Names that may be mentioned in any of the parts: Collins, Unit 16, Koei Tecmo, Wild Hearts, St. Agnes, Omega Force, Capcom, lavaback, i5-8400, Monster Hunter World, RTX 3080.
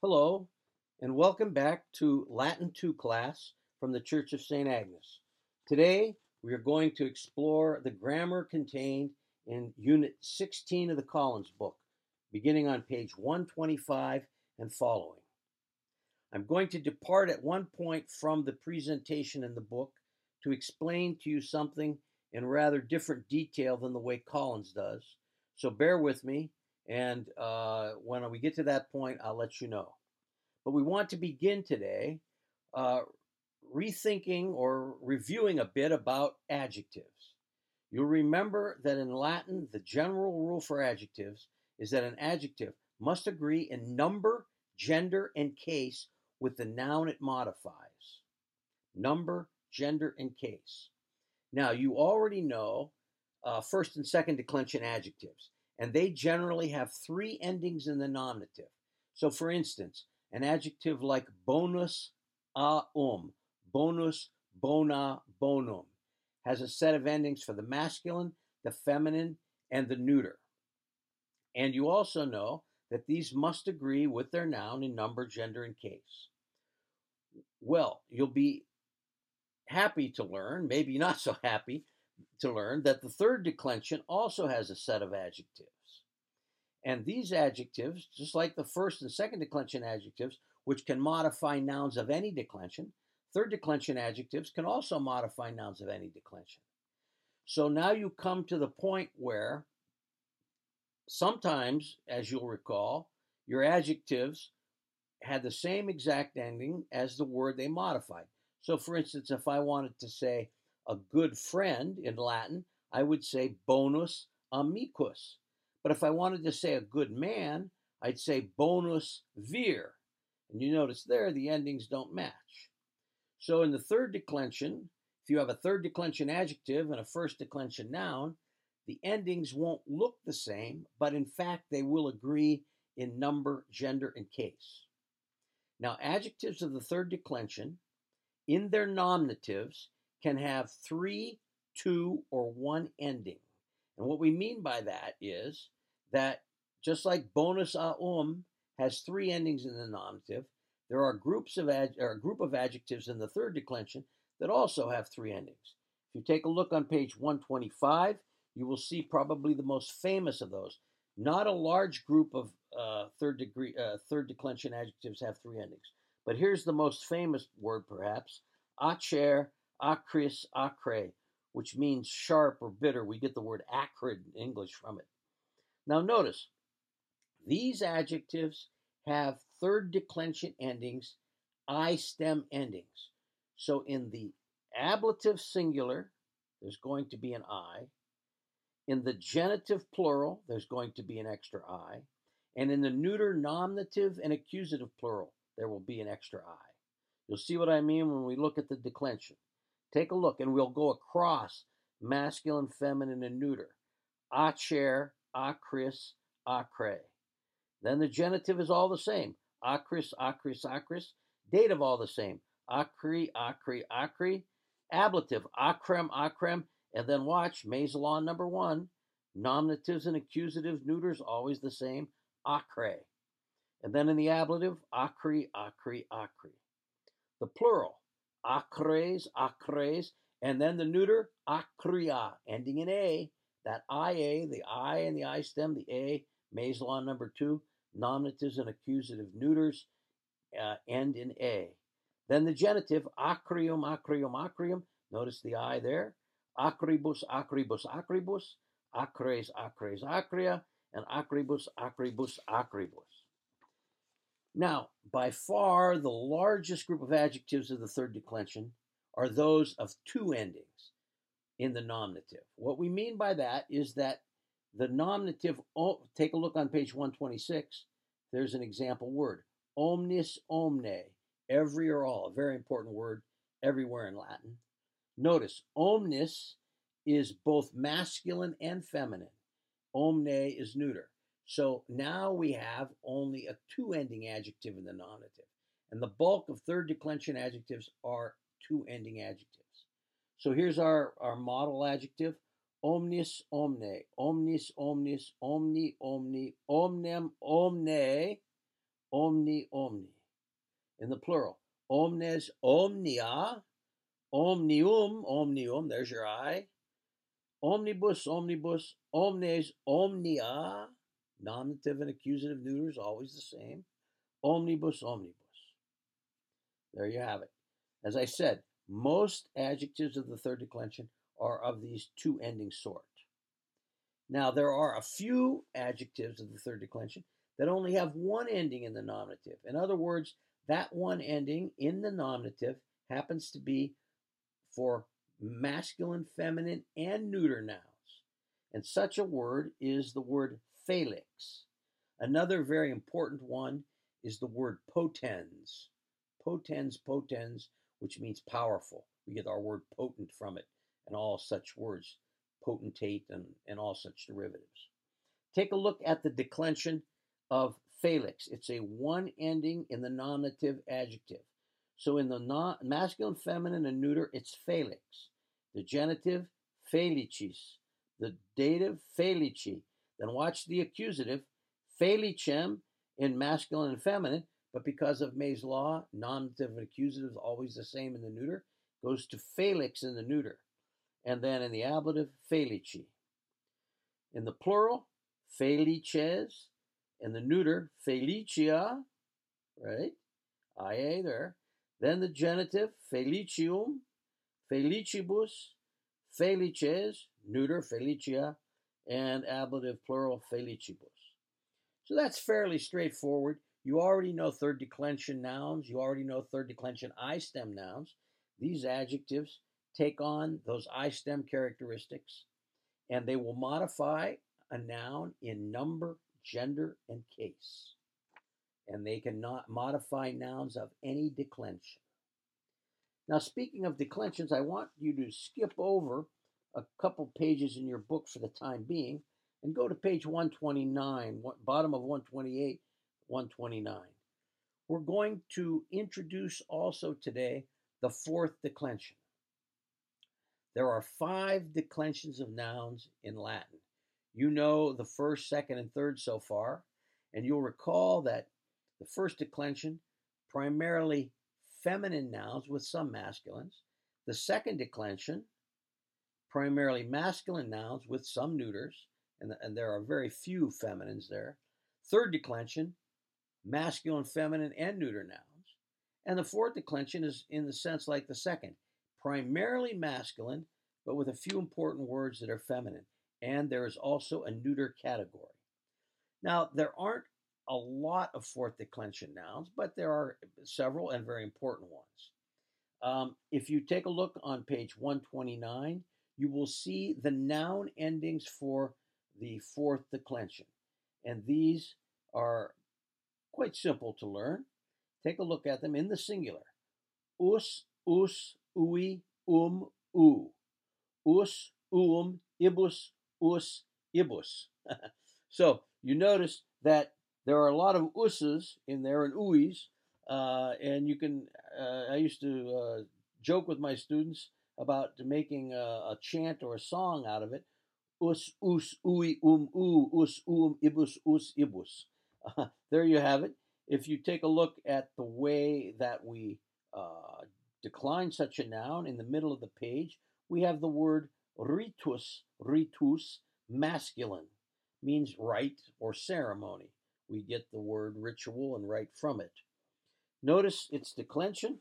Hello, and welcome back to Latin 2 class from the Church of St. Agnes. Today, we are going to explore the grammar contained in Unit 16 of the Collins book, beginning on page 125 and following. I'm going to depart at one point from the presentation in the book to explain to you something in rather different detail than the way Collins does, so bear with me. And when we get to that point, I'll let you know. But we want to begin today rethinking or reviewing a bit about adjectives. You'll remember that in Latin, the general rule for adjectives is that an adjective must agree in number, gender, and case with the noun it modifies. Number, gender, and case. Now, you already know first and second declension adjectives. And they generally have three endings in the nominative. So, for instance, an adjective like bonus aum, bonus bona bonum, has a set of endings for the masculine, the feminine, and the neuter. And you also know that these must agree with their noun in number, gender, and case. Well, you'll be happy to learn, maybe not so happy, to learn that the third declension also has a set of adjectives. And these adjectives, just like the first and second declension adjectives, which can modify nouns of any declension, third declension adjectives can also modify nouns of any declension. So now you come to the point where sometimes, as you'll recall, your adjectives had the same exact ending as the word they modified. So for instance, if I wanted to say a good friend in Latin, I would say bonus amicus. But if I wanted to say a good man, I'd say bonus vir. And you notice there, the endings don't match. So in the third declension, if you have a third declension adjective and a first declension noun, the endings won't look the same, but in fact, they will agree in number, gender, and case. Now, adjectives of the third declension, in their nominatives, can have three, two, or one ending. And what we mean by that is that just like bonus aum has three endings in the nominative, there are a group of adjectives in the third declension that also have three endings. If you take a look on page 125, you will see probably the most famous of those. Not a large group of third declension adjectives have three endings. But here's the most famous word, perhaps, acer, acris, acre, which means sharp or bitter. We get the word acrid in English from it. Now notice, these adjectives have third declension endings, I stem endings. So in the ablative singular, there's going to be an I. In the genitive plural, there's going to be an extra I. And in the neuter nominative and accusative plural, there will be an extra I. You'll see what I mean when we look at the declension. Take a look, and we'll go across masculine, feminine, and neuter. Acer, acris, acre. Then the genitive is all the same. Acris, acris, acris. Dative all the same. Acri, acri, acri. Ablative, acrem, acrem. And then watch, mesalon number one. Nominatives and accusatives, neuters, always the same. Acre. And then in the ablative, acri, acri, acri. The plural. Acres, acres, and then the neuter, acria, ending in A. That IA, the I and the I stem, the A, mesalon number two, nominatives and accusative neuters end in A. Then the genitive, acrium, acrium, acrium, notice the I there, acribus, acribus, acribus, acres, acres, acria, and acribus, acribus, acribus. Now, by far, the largest group of adjectives of the third declension are those of two endings in the nominative. What we mean by that is that the nominative, take a look on page 126, there's an example word, omnis, omne, every or all, a very important word everywhere in Latin. Notice, omnis is both masculine and feminine. Omne is neuter. So now we have only a two-ending adjective in the nominative. And the bulk of third declension adjectives are two-ending adjectives. So here's our model adjective, omnis, omne, omnis, omnis, omni, omni, omnem, omne, omni, omni. In the plural, omnes, omnia, omnium, omnium, there's your I. Omnibus, omnibus, omnes, omnia, nominative and accusative neuters, always the same. Omnibus, omnibus. There you have it. As I said, most adjectives of the third declension are of these two-ending sort. Now, there are a few adjectives of the third declension that only have one ending in the nominative. In other words, that one ending in the nominative happens to be for masculine, feminine, and neuter nouns. And such a word is the word felix. Another very important one is the word potens. Potens, potens, which means powerful. We get our word potent from it, and all such words, potentate and all such derivatives. Take a look at the declension of felix. It's a one ending in the nominative adjective. So in the masculine, feminine, and neuter, it's felix. The genitive, felicis. The dative, felici. Then watch the accusative, felicem, in masculine and feminine, but because of May's law, nominative and accusative is always the same in the neuter, goes to felix in the neuter. And then in the ablative, felici. In the plural, felices. In the neuter, felicia, right? IA there. Then the genitive, felicium, felicibus, felices, neuter, felicia, and ablative plural, felicibus. So that's fairly straightforward. You already know third declension nouns. You already know third declension I-stem nouns. These adjectives take on those I-stem characteristics, and they will modify a noun in number, gender, and case. And they cannot modify nouns of any declension. Now, speaking of declensions, I want you to skip over a couple pages in your book for the time being and go to page 129, bottom of 128, 129. We're going to introduce also today the fourth declension. There are five declensions of nouns in Latin. You know the first, second, and third so far, and you'll recall that the first declension, primarily feminine nouns with some masculines. The second declension, primarily masculine nouns with some neuters, and there are very few feminines there. Third declension, masculine, feminine, and neuter nouns. And the fourth declension is in the sense like the second, primarily masculine, but with a few important words that are feminine. And there is also a neuter category. Now, there aren't a lot of fourth declension nouns, but there are several and very important ones. If you take a look on page 129, you will see the noun endings for the fourth declension. And these are quite simple to learn. Take a look at them in the singular. Us, us, ui, u. Us, uum, ibus, us, ibus. So you notice that there are a lot of us's in there and ui's, and you can, I used to joke with my students about making a chant or a song out of it. Us, us, ui, u, us, ibus, us, ibus. There you have it. If you take a look at the way that we decline such a noun in the middle of the page, we have the word ritus, ritus, masculine, means rite or ceremony. We get the word ritual and rite from it. Notice its declension.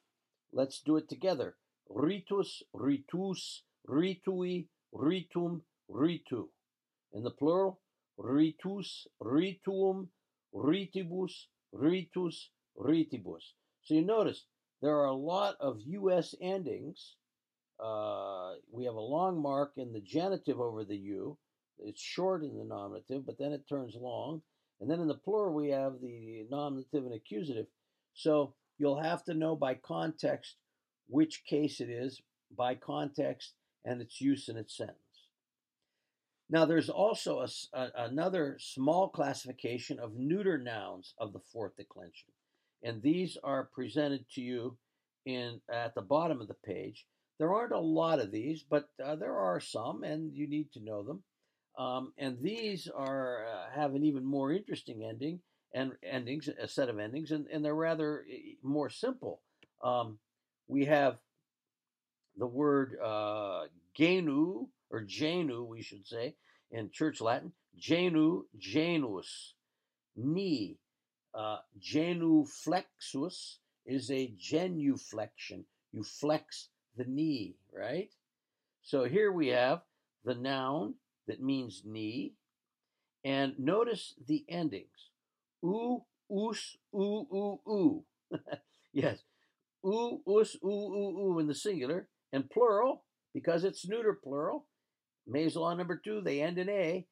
Let's do it together. Ritus, ritus, ritui, ritum, ritu. In the plural, ritus, rituum, ritibus, ritus, ritibus. So you notice there are a lot of US endings. We have a long mark in the genitive over the U. It's short in the nominative, but then it turns long. And then in the plural, we have the nominative and accusative. So you'll have to know by context which case it is, by context and its use in its sentence. Now, there's also another small classification of neuter nouns of the fourth declension. And these are presented to you at the bottom of the page. There aren't a lot of these, but there are some, and you need to know them. And these have an even more interesting ending, endings, a set of endings, and they're rather more simple. We have the word genu, or genu, we should say, in Church Latin. Genu, genus. Knee, genuflexus is a genuflexion. You flex the knee, right? So here we have the noun that means knee. And notice the endings. Oo, us, oo, oo, oo. Yes. Oo, us, oo, oo, oo in the singular. And plural, because it's neuter plural, May's law number 2, they end in A.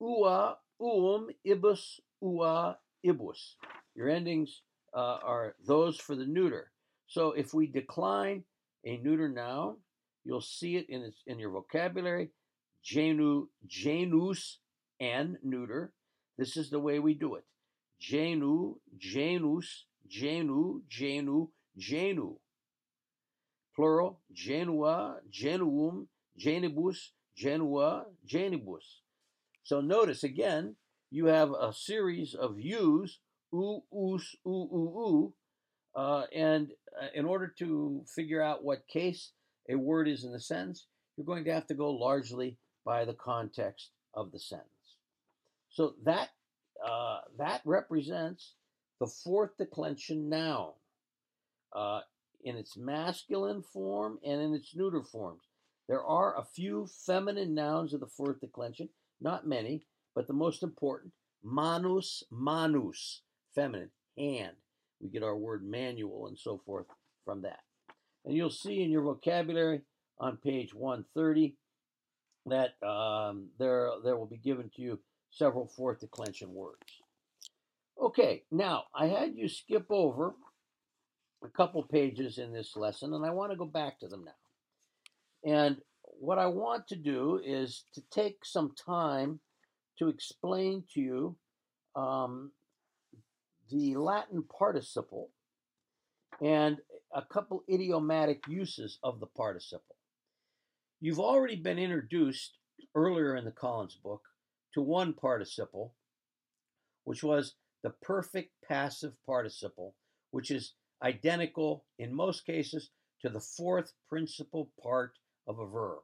Ua, uum, ibus, ua, ibus. Your endings are those for the neuter. So if we decline a neuter noun, you'll see it in your vocabulary. Genu, genus, and neuter. This is the way we do it. Genu, genus, genu, genu, genu. Plural, genua, genuum, genibus, genua, genibus. So notice again, you have a series of u's, oo, oos, oo, oo, oo. And in order to figure out what case a word is in the sentence, you're going to have to go largely by the context of the sentence. So that represents the fourth declension noun in its masculine form and in its neuter forms. There are a few feminine nouns of the fourth declension, not many, but the most important, manus, manus, feminine, hand. We get our word manual and so forth from that. And you'll see in your vocabulary on page 130 that there will be given to you several fourth declension words. Okay, now I had you skip over a couple pages in this lesson, and I want to go back to them now. And what I want to do is to take some time to explain to you the Latin participle and a couple idiomatic uses of the participle. You've already been introduced earlier in the Collins book to one participle, which was the perfect passive participle, which is identical in most cases to the fourth principal part of a verb.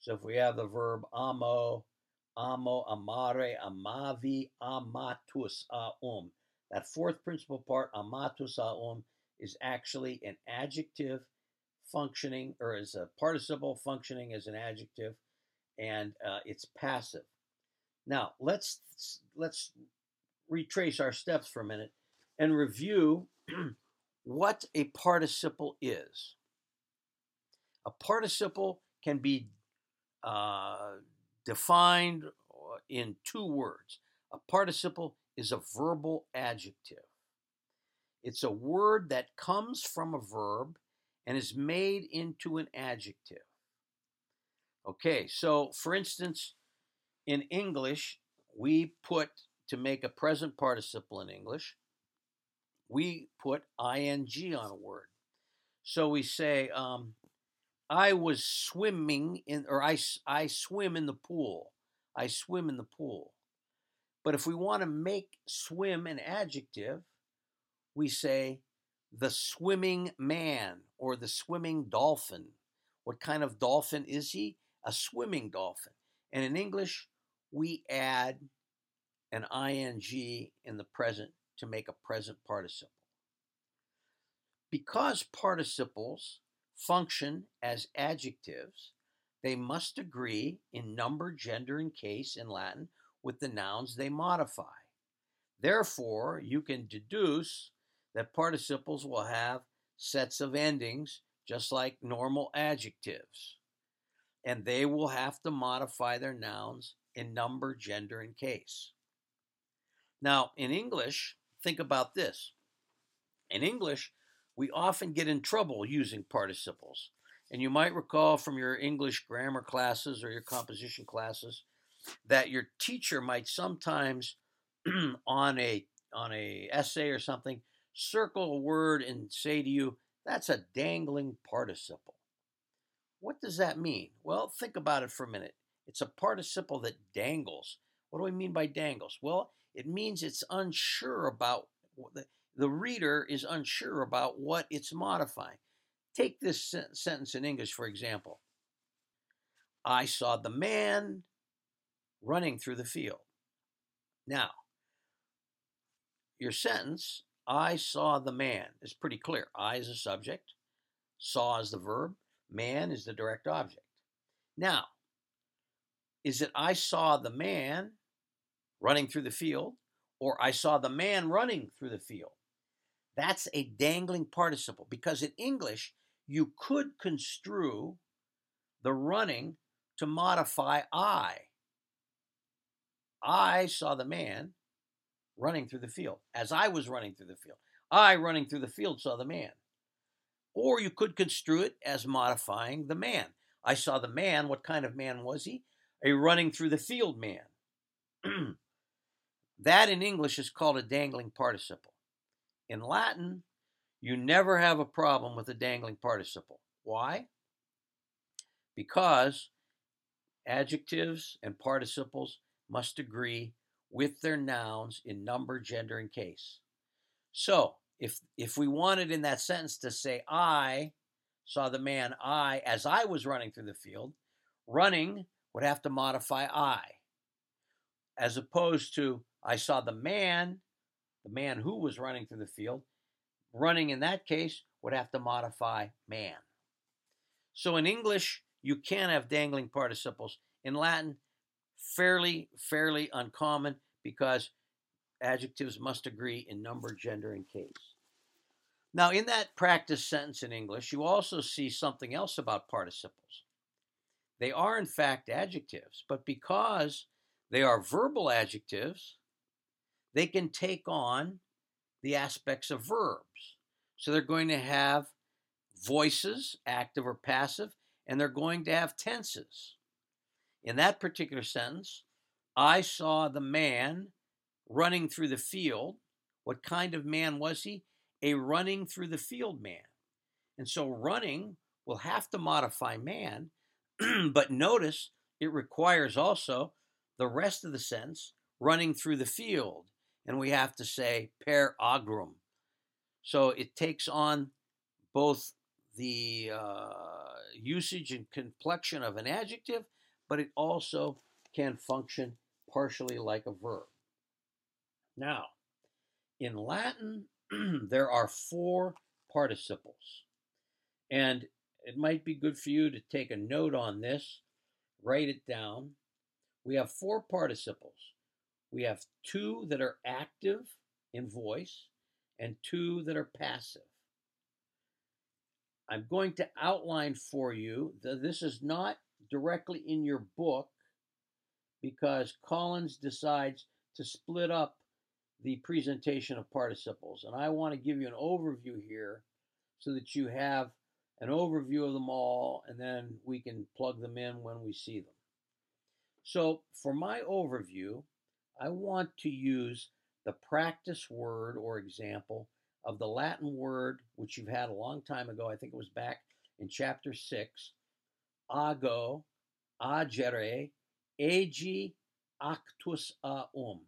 So if we have the verb amo, amo, amare, amavi, amatus, aum, that fourth principal part, amatus, aum, is actually an adjective functioning, or is a participle functioning as an adjective, and it's passive. Now, let's retrace our steps for a minute and review what a participle is. A participle can be defined in two words. A participle is a verbal adjective. It's a word that comes from a verb and is made into an adjective. Okay, so for instance, in English, we put, to make a present participle in English, we put ing on a word. So we say, I was swimming in, or I swim in the pool. I swim in the pool. But if we want to make swim an adjective, we say the swimming man or the swimming dolphin. What kind of dolphin is he? A swimming dolphin. And in English, we add an ing in the present to make a present participle. Because participles function as adjectives, they must agree in number, gender, and case in Latin with the nouns they modify. Therefore, you can deduce that participles will have sets of endings just like normal adjectives, and they will have to modify their nouns in number, gender, and case. Now, in English, think about this. In English, we often get in trouble using participles. And you might recall from your English grammar classes or your composition classes that your teacher might sometimes, on a essay or something, circle a word and say to you, that's a dangling participle. What does that mean? Well, think about it for a minute. It's a participle that dangles. What do we mean by dangles? Well, It means it's unsure about, the reader is unsure about what it's modifying. Take this sentence in English, for example. I saw the man running through the field. Now, your sentence, I saw the man, is pretty clear. I is the subject, saw is the verb, man is the direct object. Now, is it I saw the man running through the field, or I saw the man running through the field? That's a dangling participle, because in English, you could construe the running to modify I. I saw the man running through the field, as I was running through the field. I, running through the field, saw the man. Or you could construe it as modifying the man. I saw the man. What kind of man was he? A running through the field man. That in English is called a dangling participle. In Latin, you never have a problem with a dangling participle. Why? Because adjectives and participles must agree with their nouns in number, gender, and case. So, if we wanted in that sentence to say, I saw the man, I, as I was running through the field, running would have to modify I, as opposed to, I saw the man who was running through the field, running in that case would have to modify man. So in English, you can have dangling participles. In Latin, fairly uncommon, because adjectives must agree in number, gender, and case. Now, in that practice sentence in English, you also see something else about participles. They are, in fact, adjectives, but because they are verbal adjectives, they can take on the aspects of verbs. So they're going to have voices, active or passive, and they're going to have tenses. In that particular sentence, I saw the man running through the field. What kind of man was he? A running through the field man. And so running will have to modify man, but notice it requires also the rest of the sentence, running through the field. And we have to say per agrum. So it takes on both the usage and complexion of an adjective, but it also can function partially like a verb. Now, in Latin, there are 4 participles. And it might be good for you to take a note on this, write it down. We have 4 participles. We have 2 that are active in voice and 2 that are passive. I'm going to outline for you, this is not directly in your book because Collins decides to split up the presentation of participles. And I want to give you an overview here so that you have an overview of them all, and then we can plug them in when we see them. So for my overview, I want to use the practice word or example of the Latin word, which you've had a long time ago. I think it was back in chapter 6. Ago, agere, agi, actus aum.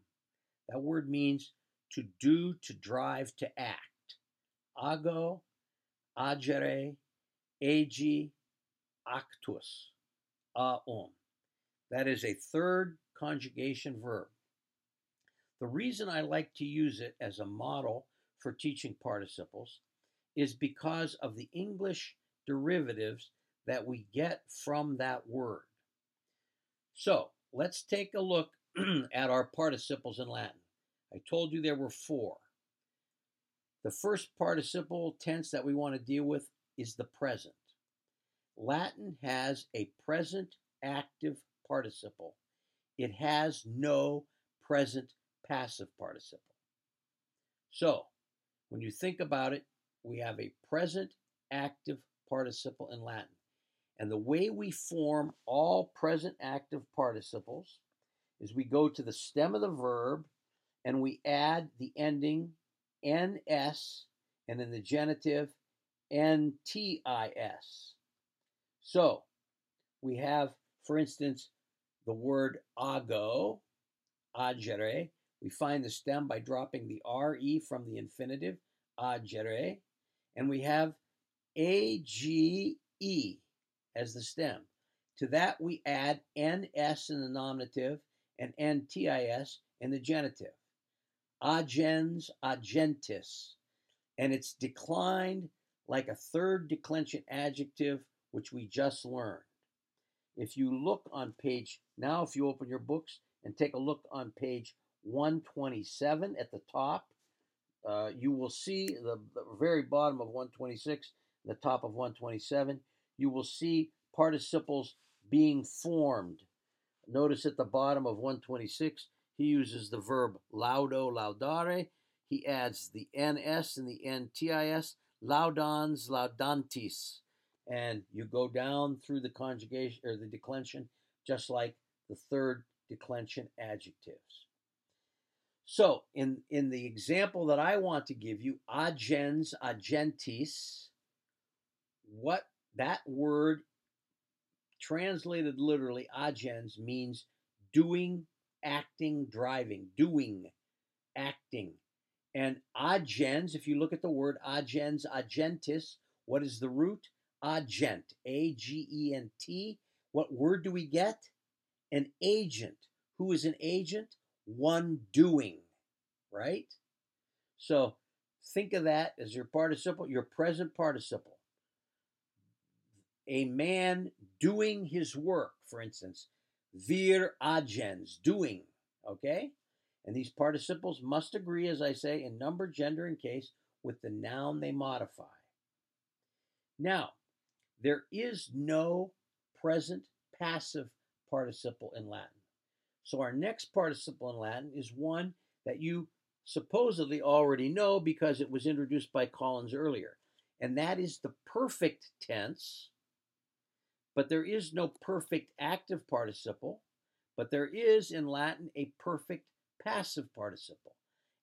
That word means to do, to drive, to act. Ago, agere, agi, actus aum. That is a third conjugation verb. The reason I like to use it as a model for teaching participles is because of the English derivatives that we get from that word. So let's take a look at our participles in Latin. I told you there were 4. The first participle tense that we want to deal with is the present. Latin has a present active participle. It has no present passive participle. So when you think about it, we have a present active participle in Latin. And the way we form all present active participles is we go to the stem of the verb and we add the ending NS and in the genitive NTIS. So we have, for instance, the word ago, agere. We find the stem by dropping the RE from the infinitive, agere, and we have AGE as the stem. To that we add NS in the nominative and NTIS in the genitive. Agens, agentis. And it's declined like a third declension adjective, which we just learned. If you look on page, now if you open your books and take a look on page 127 at the top, you will see the very bottom of 126, the top of 127, you will see participles being formed. Notice at the bottom of 126, he uses the verb laudo, laudare. He adds the NS and the NTIS, laudans, laudantis. And you go down through the conjugation or the declension, just like the third declension adjectives. So in the example that I want to give you, agens, agentis, what that word translated literally, agens, means doing, acting, driving, doing, acting. And agens, if you look at the word agens, agentis, what is the root? Agent, A-G-E-N-T. What word do we get? An agent. Who is an agent? One doing, right? So think of that as your participle, your present participle. A man doing his work, for instance. Vir agens, doing, okay? And these participles must agree, as I say, in number, gender, and case with the noun they modify. Now, there is no present passive participle in Latin. So our next participle in Latin is one that you supposedly already know because it was introduced by Collins earlier. And that is the perfect tense, but there is no perfect active participle, but there is in Latin a perfect passive participle.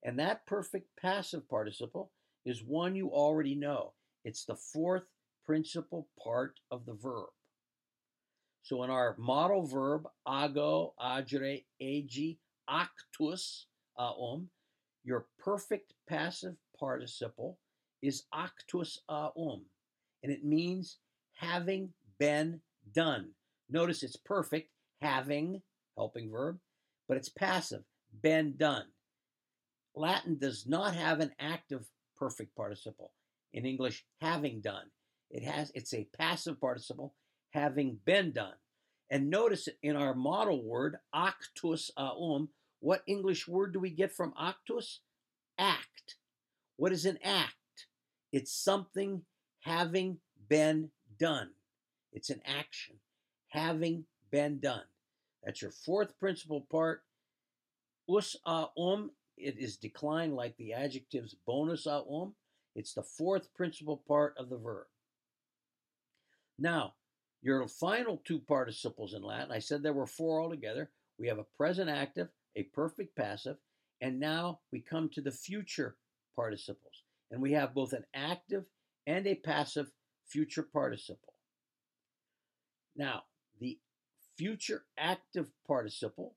And that perfect passive participle is one you already know. It's the fourth principal part of the verb. So in our model verb, ago, agere, agi, actus, aum, your perfect passive participle is actus aum, and it means having been done. Notice it's perfect, having, helping verb, but it's passive, been done. Latin does not have an active perfect participle. In English, having done. It's a passive participle, having been done. And notice in our model word, actus aum, what English word do we get from actus? Act. What is an act? It's something having been done. It's an action, having been done. That's your fourth principal part. Us aum, it is declined like the adjectives bonus aum. It's the fourth principal part of the verb. Now, your final two participles in Latin, I said there were four altogether. We have a present active, a perfect passive, and now we come to the future participles. And we have both an active and a passive future participle. Now, the future active participle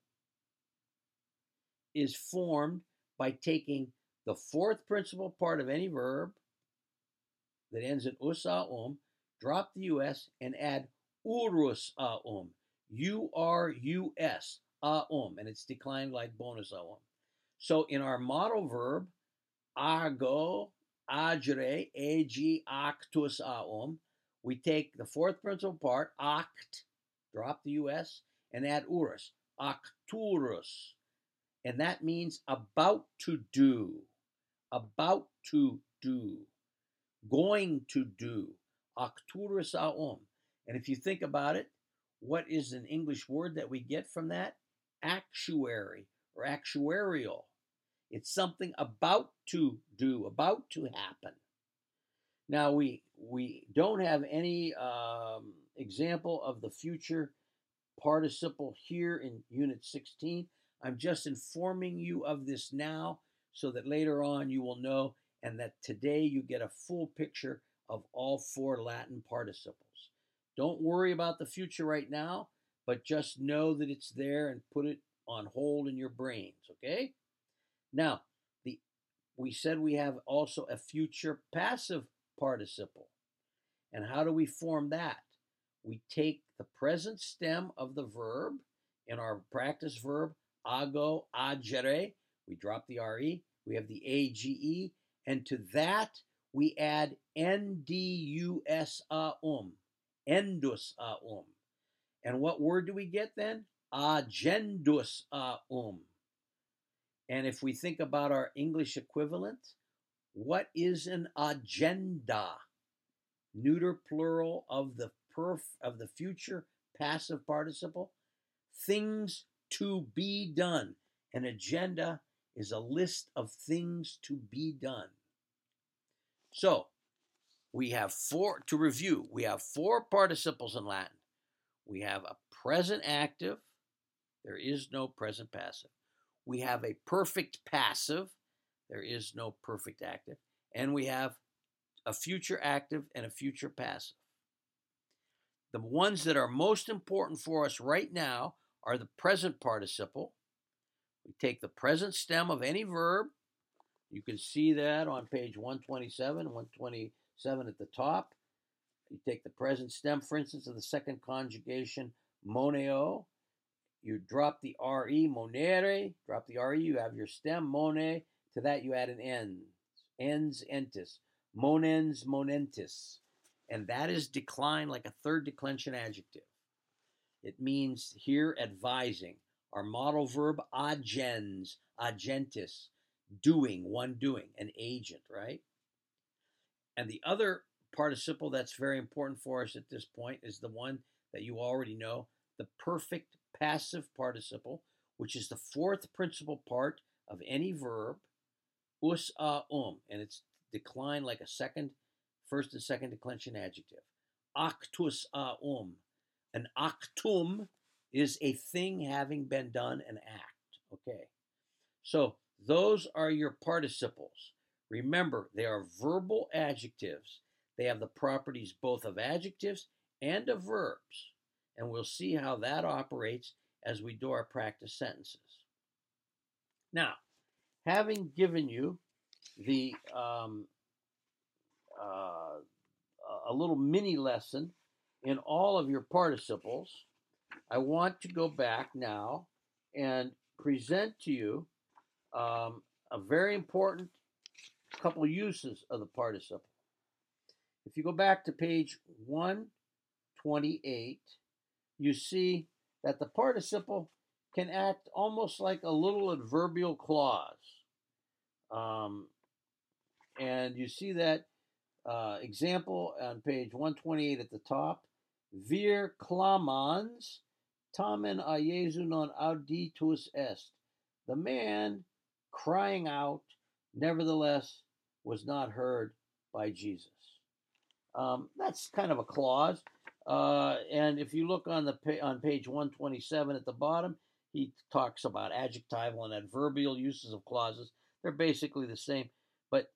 is formed by taking the fourth principal part of any verb that ends in us aum, drop the us and add urus aum, U-R-U-S aum, and it's declined like bonus aum. So in our model verb, ago, agere, agi, actus aum, we take the fourth principal part, act, drop the us, and add urus, acturus, and that means about to do. About to do, going to do, acturus aum. And if you think about it, what is an English word that we get from that? Actuary or actuarial. It's something about to do, about to happen. Now, we don't have any example of the future participle here in Unit 16. I'm just informing you of this now, so that later on you will know, and that today you get a full picture of all four Latin participles. Don't worry about the future right now, but just know that it's there and put it on hold in your brains, okay? Now, we said we have also a future passive participle. And how do we form that? We take the present stem of the verb in our practice verb, ago, agere. We drop the re. We have the age. And to that, we add endusaum. Endusaum. And what word do we get then? Agendusaum. And if we think about our English equivalent, what is an agenda? Neuter plural of the future passive participle. Things to be done. An agenda is a list of things to be done. So, we have four, to review, we have four participles in Latin. We have a present active. There is no present passive. We have a perfect passive. There is no perfect active. And we have a future active and a future passive. The ones that are most important for us right now are the present participle. We take the present stem of any verb. You can see that on page 127 at the top. You take the present stem, for instance, of the second conjugation, moneo. You drop the re, monere. Drop the re, you have your stem, mone. To that, you add an n. Ens, entis. Monens, monentis. And that is decline like a third declension adjective. It means here advising. Our model verb, agens, agentis. Doing, one doing, an agent, right? And the other participle that's very important for us at this point is the one that you already know, the perfect passive participle, which is the fourth principal part of any verb, us, and it's declined like a second, first and second declension adjective. Actus, an actum is a thing having been done, an act, okay? So those are your participles. Remember, they are verbal adjectives. They have the properties both of adjectives and of verbs. And we'll see how that operates as we do our practice sentences. Now, having given you the a little mini lesson in all of your participles, I want to go back now and present to you a very important couple uses of the participle. If you go back to page 128, you see that the participle can act almost like a little adverbial clause. And you see that example on page 128 at the top. Vir clamans, tamen a Jesu non auditus est. The man crying out, nevertheless, was not heard by Jesus. That's kind of a clause. And if you look on on page 127 at the bottom, he talks about adjectival and adverbial uses of clauses. They're basically the same, but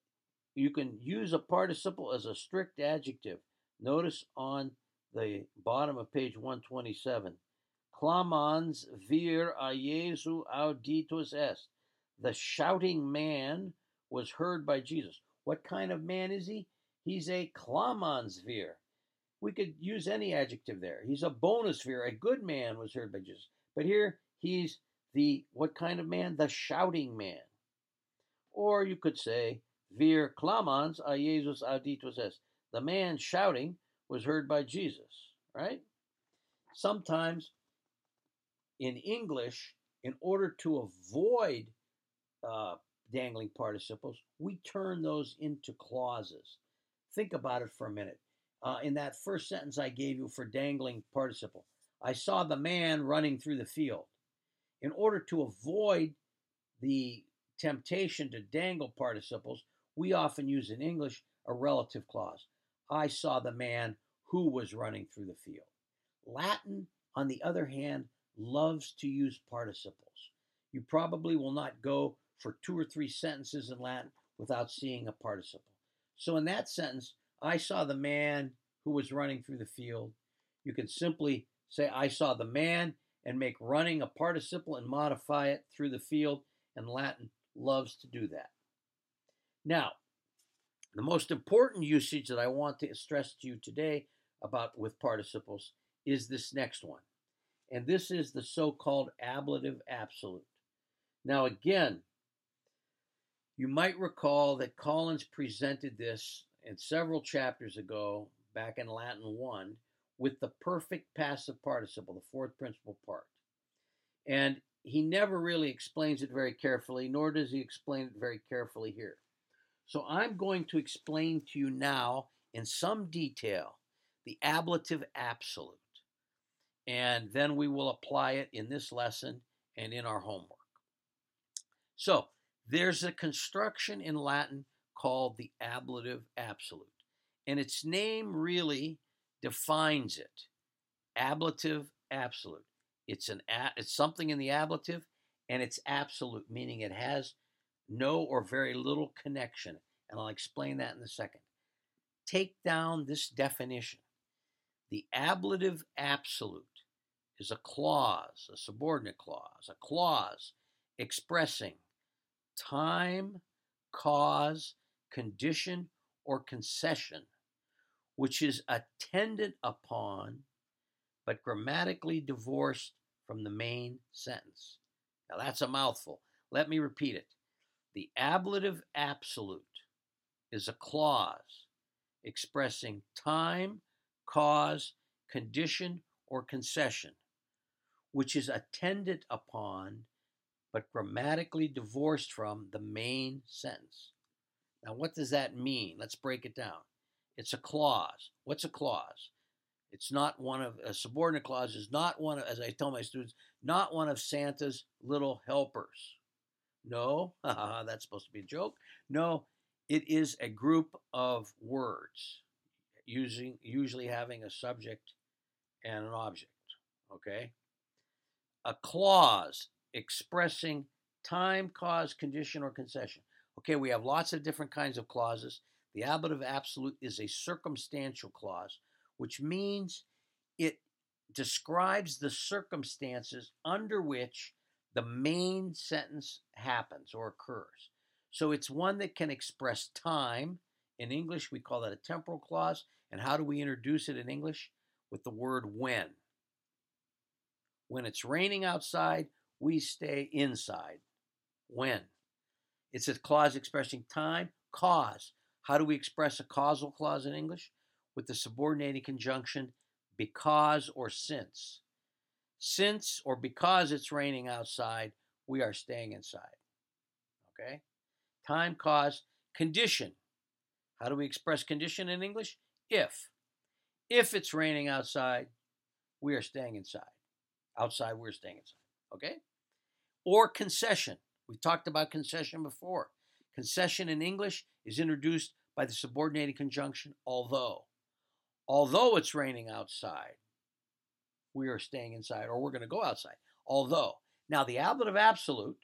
you can use a participle as a strict adjective. Notice on the bottom of page 127, clamans vir a Jesu auditus est. The shouting man was heard by Jesus. What kind of man is he? He's a clamans vir. We could use any adjective there. He's a bonus sphere. A good man was heard by Jesus. But here, he's the, what kind of man? The shouting man. Or you could say, vir clamans a Jesus auditus est. The man shouting was heard by Jesus, right? Sometimes, in English, in order to avoid dangling participles, we turn those into clauses. Think about it for a minute. In that first sentence I gave you for dangling participle, I saw the man running through the field. In order to avoid the temptation to dangle participles, we often use in English a relative clause. I saw the man who was running through the field. Latin, on the other hand, loves to use participles. You probably will not go for two or three sentences in Latin without seeing a participle. So in that sentence, I saw the man who was running through the field. You can simply say, I saw the man, and make running a participle and modify it through the field. And Latin loves to do that. Now, the most important usage that I want to stress to you today about with participles is this next one. And this is the so-called ablative absolute. Now, again, you might recall that Collins presented this in several chapters ago, back in Latin 1, with the perfect passive participle, the fourth principal part. And he never really explains it very carefully, nor does he explain it very carefully here. So I'm going to explain to you now, in some detail, the ablative absolute. And then we will apply it in this lesson and in our homework. So there's a construction in Latin called the ablative absolute. And its name really defines it. Ablative absolute. It's something in the ablative, and it's absolute, meaning it has no or very little connection. And I'll explain that in a second. Take down this definition. The ablative absolute is a clause, a subordinate clause, a clause expressing time, cause, condition, or concession, which is attended upon, but grammatically divorced from the main sentence. Now that's a mouthful. Let me repeat it. The ablative absolute is a clause expressing time, cause, condition, or concession, which is attended upon, but grammatically divorced from the main sentence. Now, what does that mean? Let's break it down. It's a clause. What's a clause? It's not one of, a subordinate clause is not one of, as I tell my students, not one of Santa's little helpers. No, that's supposed to be a joke. No, it is a group of words, usually having a subject and an object, okay? A clause expressing time, cause, condition, or concession. Okay, we have lots of different kinds of clauses. The ablative absolute is a circumstantial clause, which means it describes the circumstances under which the main sentence happens or occurs. So it's one that can express time. In English, we call that a temporal clause. And how do we introduce it in English? With the word when. When it's raining outside, we stay inside. When. It's a clause expressing time, cause. How do we express a causal clause in English? With the subordinating conjunction because or since. Since or because it's raining outside, we are staying inside. Okay? Time, cause, condition. How do we express condition in English? If. If it's raining outside, we are staying inside. Outside, we're staying inside. Okay? Or concession. We talked about concession before. Concession in English is introduced by the subordinating conjunction, although. Although it's raining outside, we are staying inside, or we're going to go outside. Although. Now, the ablative absolute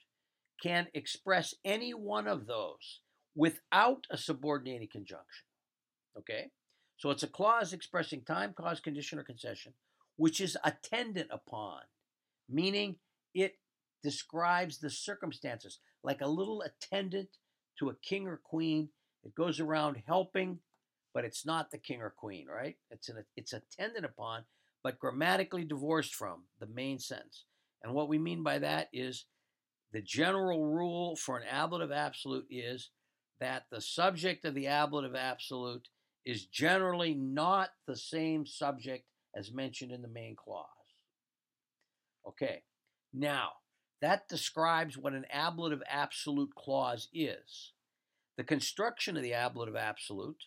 can express any one of those without a subordinating conjunction, okay? So it's a clause expressing time, cause, condition, or concession, which is attendant upon, meaning it describes the circumstances, like a little attendant to a king or queen. It goes around helping, but it's not the king or queen, right? It's attendant upon, but grammatically divorced from the main sentence. And what we mean by that is the general rule for an ablative absolute is that the subject of the ablative absolute is generally not the same subject as mentioned in the main clause. Okay, now, that describes what an ablative absolute clause is. The construction of the ablative absolute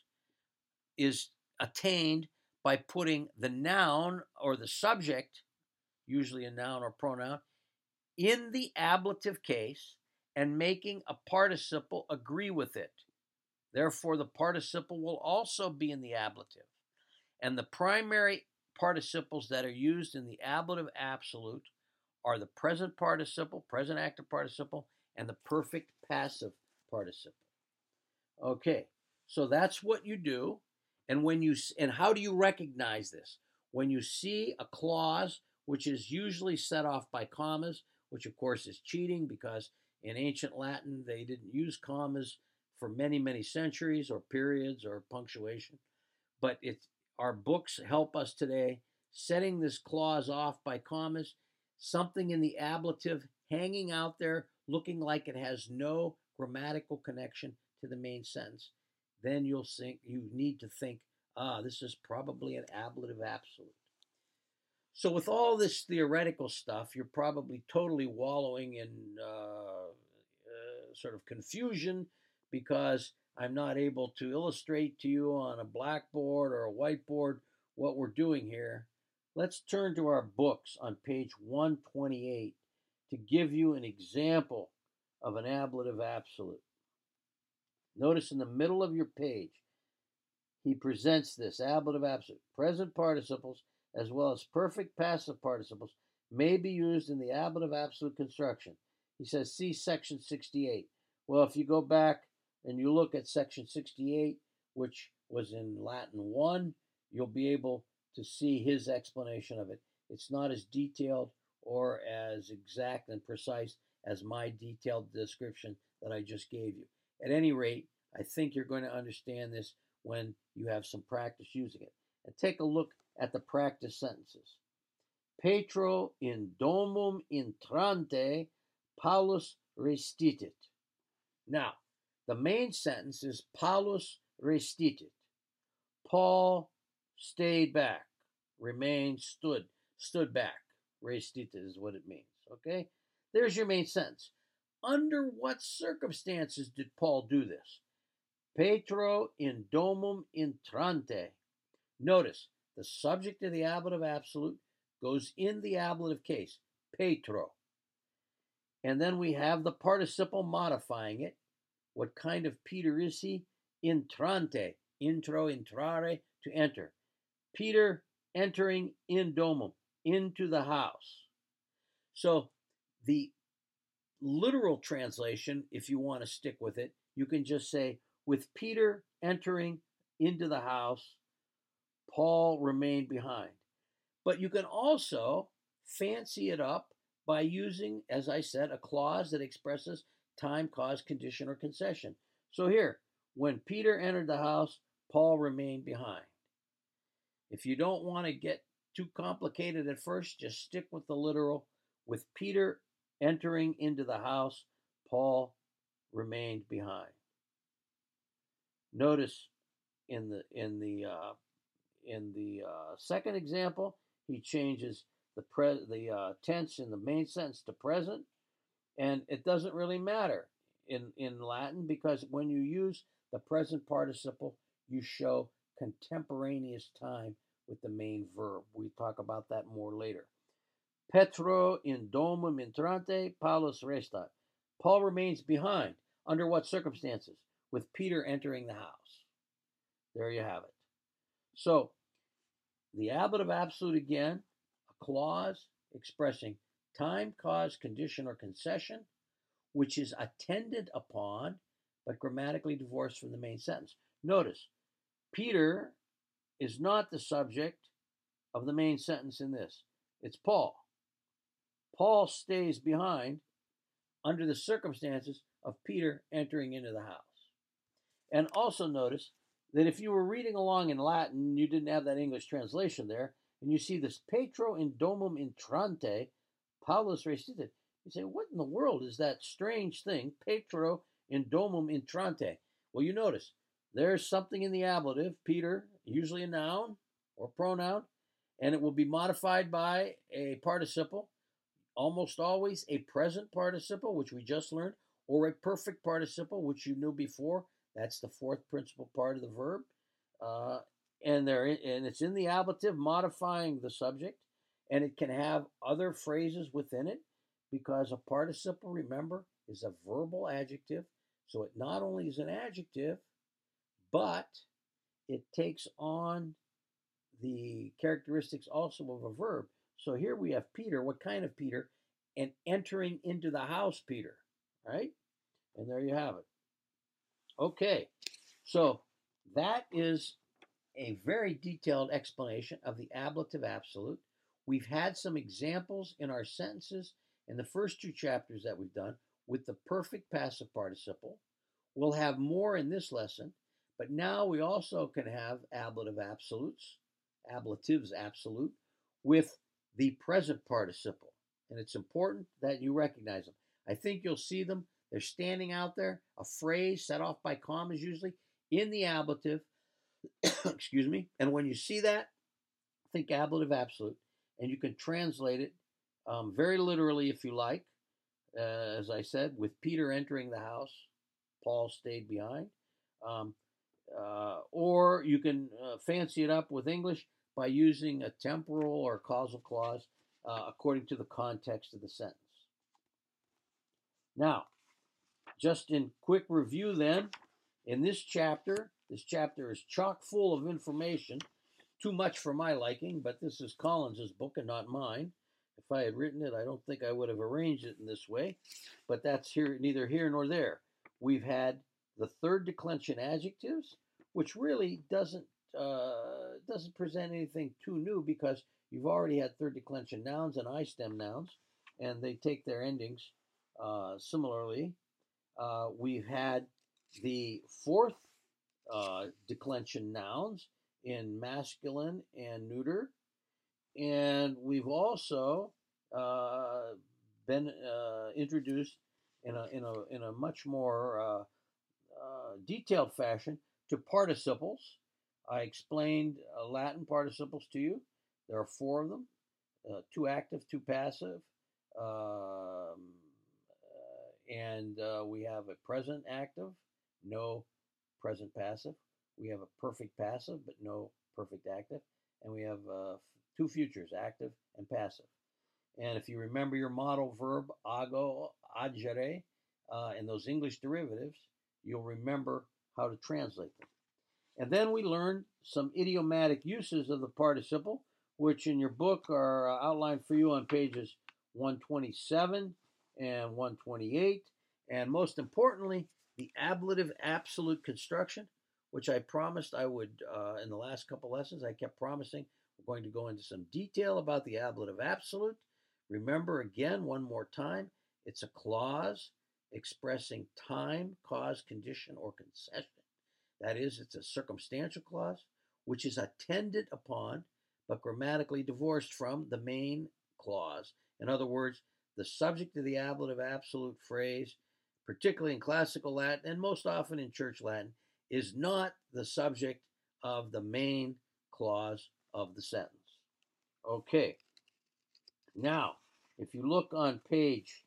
is attained by putting the noun or the subject, usually a noun or pronoun, in the ablative case, and making a participle agree with it. Therefore, the participle will also be in the ablative. And the primary participles that are used in the ablative absolute are the present participle, present active participle, and the perfect passive participle. Okay, so that's what you do. And how do you recognize this? When you see a clause, which is usually set off by commas, which of course is cheating because In ancient Latin, they didn't use commas for many, many centuries, or periods, or punctuation. But our books help us today, setting this clause off by commas, something in the ablative hanging out there, looking like it has no grammatical connection to the main sentence. Then you need to think, this is probably an ablative absolute. So with all this theoretical stuff, you're probably totally wallowing in sort of confusion because I'm not able to illustrate to you on a blackboard or a whiteboard what we're doing here. Let's turn to our books on page 128 to give you an example of an ablative absolute. Notice in the middle of your page, he presents this ablative absolute. Present participles as well as perfect passive participles may be used in the ablative absolute construction. He says, see section 68. Well, if you go back and you look at section 68, which was in Latin 1, you'll be able to see his explanation of it. It's not as detailed or as exact and precise as my detailed description that I just gave you. At any rate, I think you're going to understand this when you have some practice using it. And take a look at the practice sentences. Petro in domum intrante, Paulus restitit. Now, the main sentence is Paulus restitit. Paul stayed back, remained, stood back. Restitit is what it means, okay? There's your main sentence. Under what circumstances did Paul do this? Petro in domum intrante. Notice, the subject of the ablative absolute goes in the ablative case, Petro. And then we have the participle modifying it. What kind of Peter is he? Intrante, intro, intrare, to enter. Peter entering in domum, into the house. So the literal translation, if you want to stick with it, you can just say, with Peter entering into the house, Paul remained behind. But you can also fancy it up by using, as I said, a clause that expresses time, cause, condition, or concession. So here, when Peter entered the house, Paul remained behind. If you don't want to get too complicated at first, just stick with the literal. With Peter entering into the house, Paul remained behind. Notice in the second example, he changes the tense in the main sentence to present, and it doesn't really matter in Latin because when you use the present participle, you show contemporaneous time with the main verb. We talk about that more later. Petro in domum intrante, Paulus restat. Paul remains behind. Under what circumstances? With Peter entering the house. There you have it. So, the ablative absolute again, a clause expressing time, cause, condition, or concession, which is attended upon, but grammatically divorced from the main sentence. Notice, Peter is not the subject of the main sentence in this. It's Paul. Paul stays behind under the circumstances of Peter entering into the house. And also notice that if you were reading along in Latin, you didn't have that English translation there, and you see this Petro in domum intrante, Paulus restitit. You say, what in the world is that strange thing, Petro in domum intrante? Well, you notice there's something in the ablative, Peter, usually a noun or pronoun, and it will be modified by a participle, almost always a present participle, which we just learned, or a perfect participle, which you knew before. That's the fourth principal part of the verb. And it's in the ablative modifying the subject, and it can have other phrases within it because a participle, remember, is a verbal adjective. So it not only is an adjective, but it takes on the characteristics also of a verb. So here we have Peter, what kind of Peter? And entering into the house, Peter, right? And there you have it. Okay, so that is a very detailed explanation of the ablative absolute. We've had some examples in our sentences in the first two chapters that we've done. with the perfect passive participle. We'll have more in this lesson, but now we also can have ablatives absolute, with the present participle. And it's important that you recognize them. I think you'll see them. They're standing out there. A phrase set off by commas usually in the ablative. Excuse me. And when you see that, think ablative absolute. And you can translate it very literally if you like. As I said, with Peter entering the house, Paul stayed behind. Or you can fancy it up with English by using a temporal or causal clause according to the context of the sentence. Now, just in quick review then, in this chapter is chock full of information, too much for my liking, but this is Collins' book and not mine. If I had written it, I don't think I would have arranged it in this way, but that's neither here nor there. We've had the third declension adjectives, which really doesn't present anything too new because you've already had third declension nouns and I-stem nouns, and they take their endings similarly. We've had the fourth declension nouns in masculine and neuter, and we've also been introduced in a much more detailed fashion to participles. I explained Latin participles to you. There are four of them, two active, two passive, and we have a present active, no present passive. We have a perfect passive, but no perfect active, and we have two futures, active and passive. And if you remember your model verb, ago, agere, and those English derivatives, you'll remember how to translate them. And then we learned some idiomatic uses of the participle, which in your book are outlined for you on pages 127 and 128. And most importantly, the ablative absolute construction, which I promised I would, in the last couple lessons, I kept promising we're going to go into some detail about the ablative absolute. Remember again, one more time, it's a clause expressing time, cause, condition, or concession. That is, it's a circumstantial clause, which is attended upon, but grammatically divorced from the main clause. In other words, the subject of the ablative absolute phrase, particularly in classical Latin and most often in Church Latin, is not the subject of the main clause of the sentence. Okay. Now, if you look on page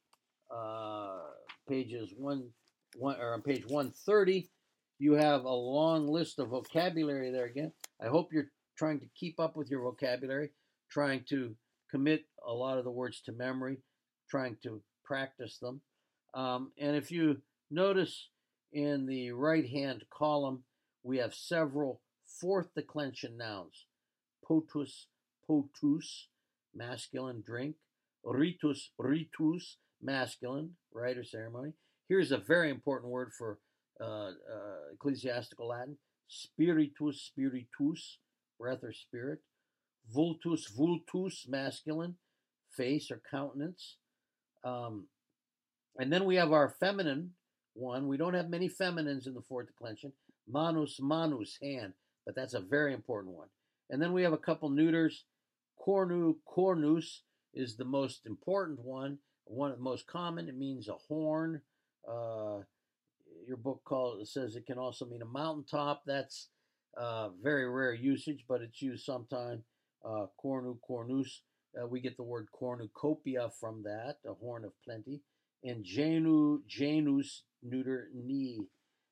130, you have a long list of vocabulary there again. I hope you're trying to keep up with your vocabulary, trying to commit a lot of the words to memory, trying to practice them. And if you notice in the right-hand column, we have several fourth declension nouns. Potus, potus, masculine, drink. Ritus, ritus, masculine, rite or ceremony. Here's a very important word for ecclesiastical Latin. Spiritus, spiritus, breath or spirit. Vultus, vultus, masculine, face or countenance. And then we have our feminine one. We don't have many feminines in the fourth declension. Manus, manus, hand, but that's a very important one. And then we have a couple neuters. Cornu, cornus is the most important one of the most common. It means a horn. Your book says it can also mean a mountaintop. That's very rare usage, but it's used sometime. Cornu, cornus. We get the word cornucopia from that, a horn of plenty. And genu, genus, neuter, ni.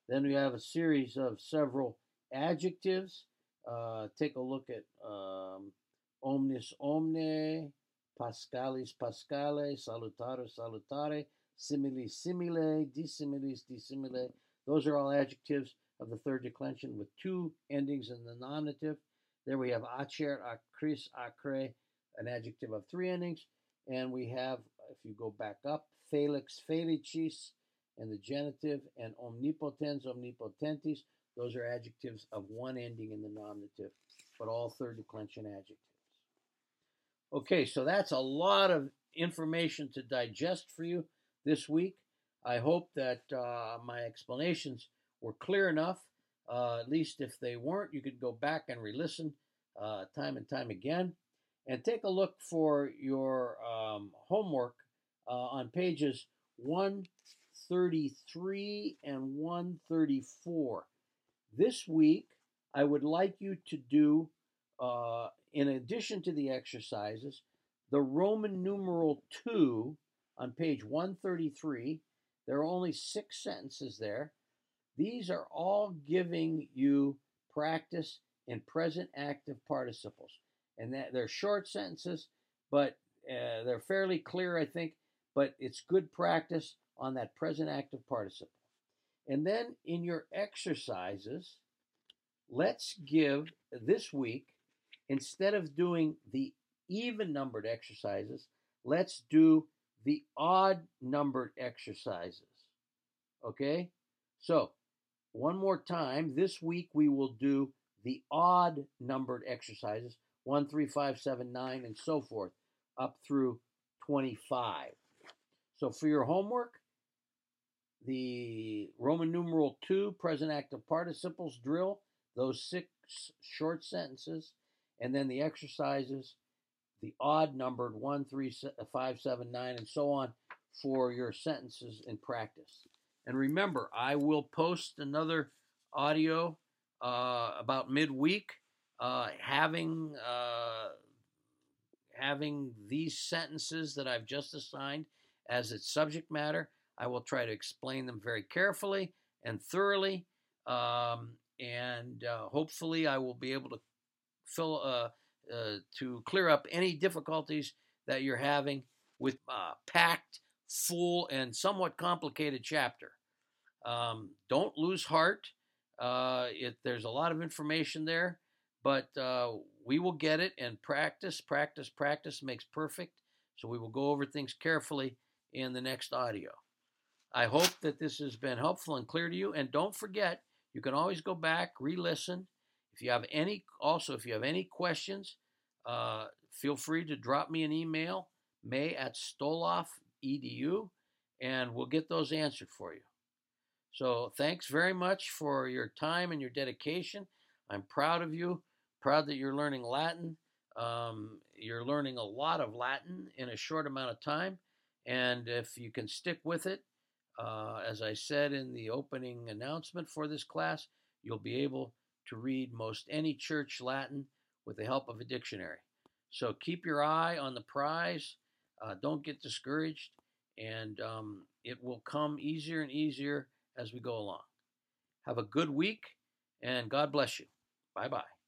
Then we have a series of several adjectives. Take a look at omnis, omne, pascalis, pascale, salutare, salutare, simile, simile, dissimilis, dissimile. Those are all adjectives of the third declension with two endings in the nominative. There we have acer, acris, acre, an adjective of three endings. And we have, if you go back up, felix, felicis, and the genitive, and omnipotens, omnipotentis. Those are adjectives of one ending in the nominative, but all third declension adjectives. Okay, so that's a lot of information to digest for you this week. I hope that my explanations were clear enough. At least if they weren't, you could go back and re-listen time and time again. And take a look for your homework on pages 133 and 134. This week, I would like you to do, in addition to the exercises, the Roman numeral 2 on page 133. There are only 6 sentences there. These are all giving you practice in present active participles. And that, they're short sentences, but they're fairly clear, I think. But it's good practice on that present active participle. And then in your exercises, let's give this week, instead of doing the even-numbered exercises, let's do the odd-numbered exercises. Okay? So, one more time, this week we will do the odd-numbered exercises, 1, 3, 5, 7, 9, and so forth, up through 25. So for your homework, the Roman numeral 2, present active participles drill, those 6 short sentences, and then the exercises, the odd-numbered 1, 3, 5, 7, 9, and so on for your sentences in practice. And remember, I will post another audio about midweek having these sentences that I've just assigned as its subject matter. I will try to explain them very carefully and thoroughly, and hopefully I will be able to clear up any difficulties that you're having with packed, full, and somewhat complicated chapter. Don't lose heart. There's a lot of information there, but we will get it, and practice makes perfect. So we will go over things carefully in the next audio. I hope that this has been helpful and clear to you. And don't forget, you can always go back, re-listen. If you have any questions, feel free to drop me an email, may@stoloff.edu, and we'll get those answered for you. So thanks very much for your time and your dedication. I'm proud of you, proud that you're learning Latin. You're learning a lot of Latin in a short amount of time, and if you can stick with it, as I said in the opening announcement for this class, you'll be able to read most any church Latin with the help of a dictionary. So keep your eye on the prize. Don't get discouraged, and it will come easier and easier as we go along. Have a good week, and God bless you. Bye-bye.